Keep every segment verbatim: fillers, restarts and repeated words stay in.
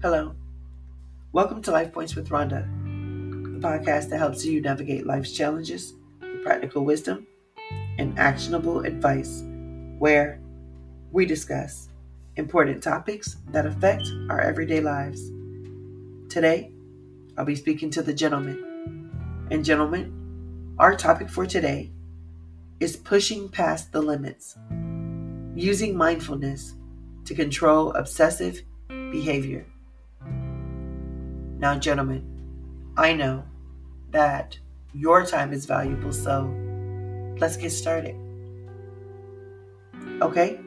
Hello, welcome to Life Points with Rhonda, the podcast that helps you navigate life's challenges with practical wisdom and actionable advice, where we discuss important topics that affect our everyday lives. Today, I'll be speaking to the gentleman. And gentlemen, our topic for today is pushing past the limits, using mindfulness to control obsessive behavior. Now, gentlemen, I know that your time is valuable, so let's get started. Okay?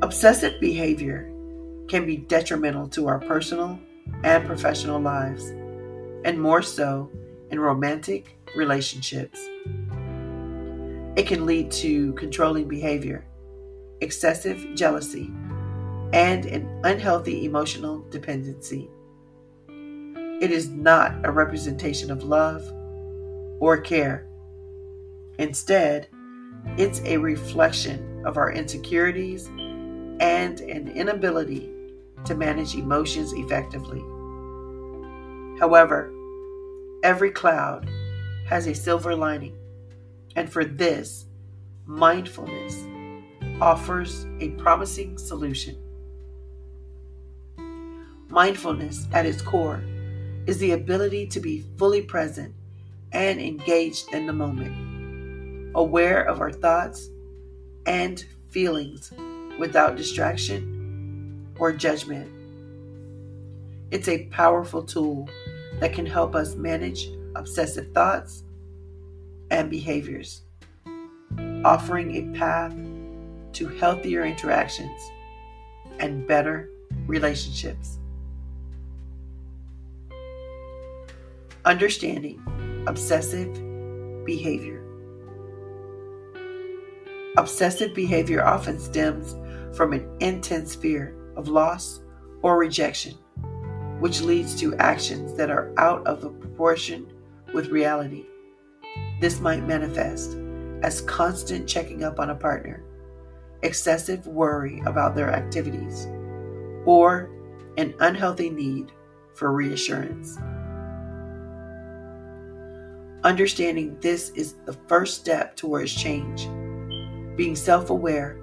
Obsessive behavior can be detrimental to our personal and professional lives, and more so in romantic relationships. It can lead to controlling behavior, excessive jealousy, and an unhealthy emotional dependency. It is not a representation of love or care. Instead, it's a reflection of our insecurities and an inability to manage emotions effectively. However, every cloud has a silver lining, and for this, mindfulness offers a promising solution. Mindfulness, at its core, is the ability to be fully present and engaged in the moment, aware of our thoughts and feelings without distraction or judgment. It's a powerful tool that can help us manage obsessive thoughts and behaviors, offering a path to healthier interactions and better relationships. Understanding obsessive behavior. Obsessive behavior often stems from an intense fear of loss or rejection, which leads to actions that are out of proportion with reality. This might manifest as constant checking up on a partner, excessive worry about their activities, or an unhealthy need for reassurance. Understanding this is the first step towards change. Being self-aware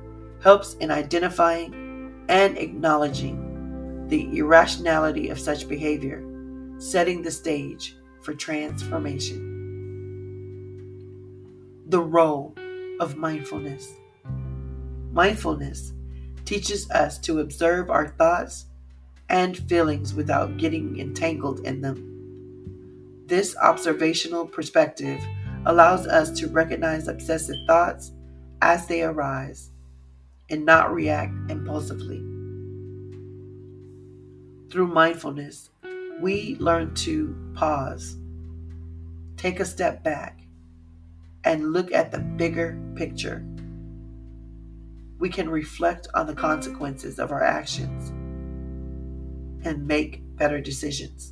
helps in identifying and acknowledging the irrationality of such behavior, setting the stage for transformation. The role of mindfulness. Mindfulness teaches us to observe our thoughts and feelings without getting entangled in them. This observational perspective allows us to recognize obsessive thoughts as they arise and not react impulsively. Through mindfulness, we learn to pause, take a step back, and look at the bigger picture. We can reflect on the consequences of our actions and make better decisions.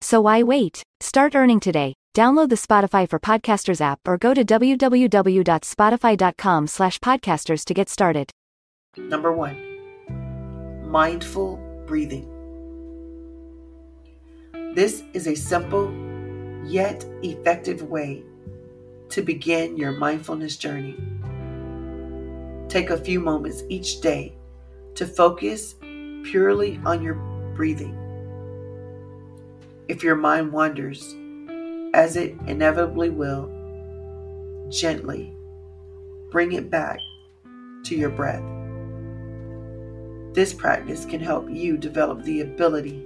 So why wait? Start earning today. Download the Spotify for Podcasters app or go to www.spotify.com slash podcasters to get started. Number one, mindful breathing. This is a simple yet effective way to begin your mindfulness journey. Take a few moments each day to focus purely on your breathing. If your mind wanders, as it inevitably will, gently bring it back to your breath. This practice can help you develop the ability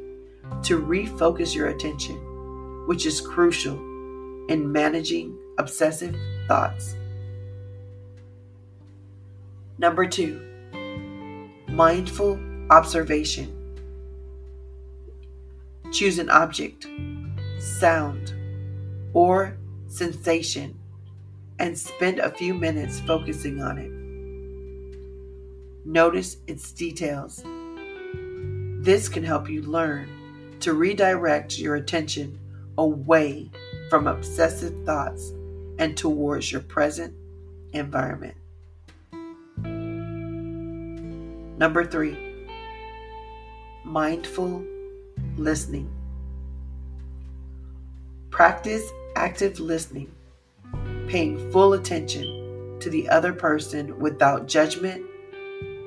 to refocus your attention, which is crucial in managing obsessive thoughts. Number two, mindful observation. Choose an object, sound, or sensation and spend a few minutes focusing on it. Notice its details. This can help you learn to redirect your attention away from obsessive thoughts and towards your present environment. Number three, mindful listening. Practice active listening, paying full attention to the other person without judgment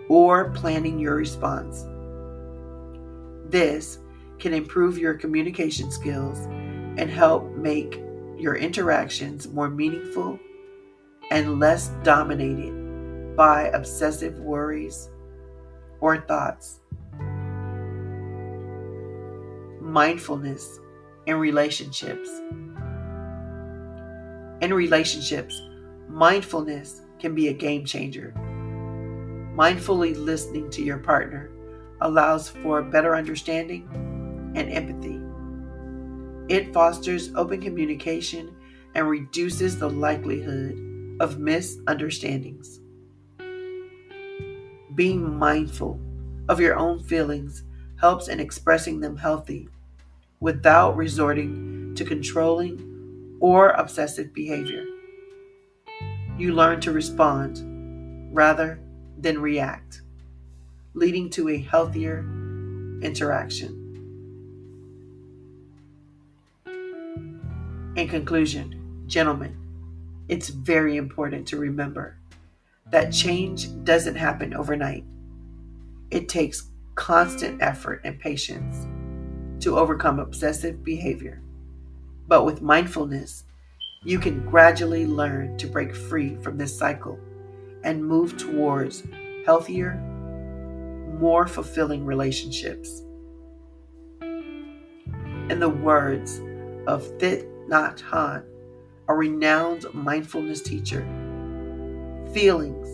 or planning your response. This can improve your communication skills and help make your interactions more meaningful and less dominated by obsessive worries or thoughts. Mindfulness in relationships. In relationships, mindfulness can be a game changer. Mindfully listening to your partner allows for better understanding and empathy. It fosters open communication and reduces the likelihood of misunderstandings. Being mindful of your own feelings helps in expressing them healthy without resorting to controlling or obsessive behavior. You learn to respond rather than react, leading to a healthier interaction. In conclusion, gentlemen, it's very important to remember that change doesn't happen overnight. It takes constant effort and patience to overcome obsessive behavior. But with mindfulness, you can gradually learn to break free from this cycle and move towards healthier, more fulfilling relationships. In the words of Fit Not Han, a renowned mindfulness teacher, feelings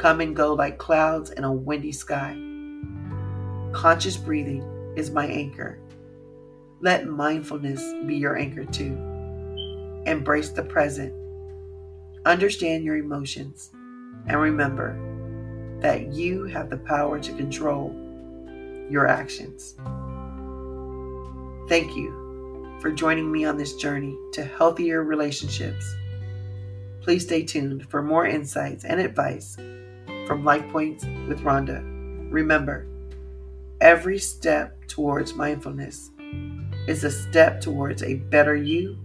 come and go like clouds in a windy sky. Conscious breathing is my anchor. Let mindfulness be your anchor too. Embrace the present. Understand your emotions. And remember that you have the power to control your actions. Thank you for joining me on this journey to healthier relationships. Please stay tuned for more insights and advice from Life Points with Rhonda. Remember, every step towards mindfulness is a step towards a better you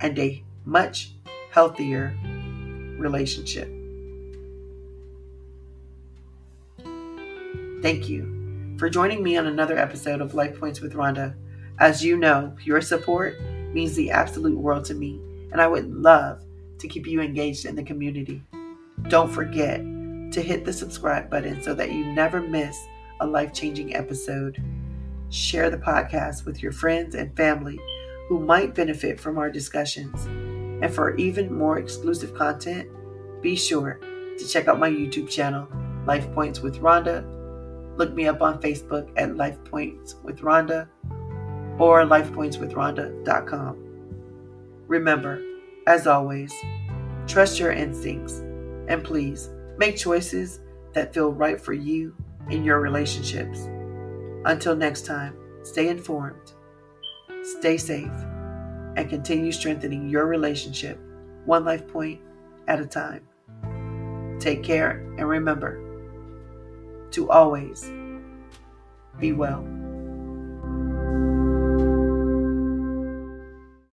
and a much healthier relationship. Thank you for joining me on another episode of Life Points with Rhonda. As you know, your support means the absolute world to me, and I would love to keep you engaged in the community. Don't forget to hit the subscribe button so that you never miss a life-changing episode. Share the podcast with your friends and family who might benefit from our discussions. And for even more exclusive content, be sure to check out my YouTube channel, Life Points with Rhonda. Look me up on Facebook at Life Points with Rhonda or life points with rhonda dot com. Remember, as always, trust your instincts and please make choices that feel right for you in your relationships. Until next time, stay informed, stay safe, and continue strengthening your relationship one life point at a time. Take care and remember to always be well.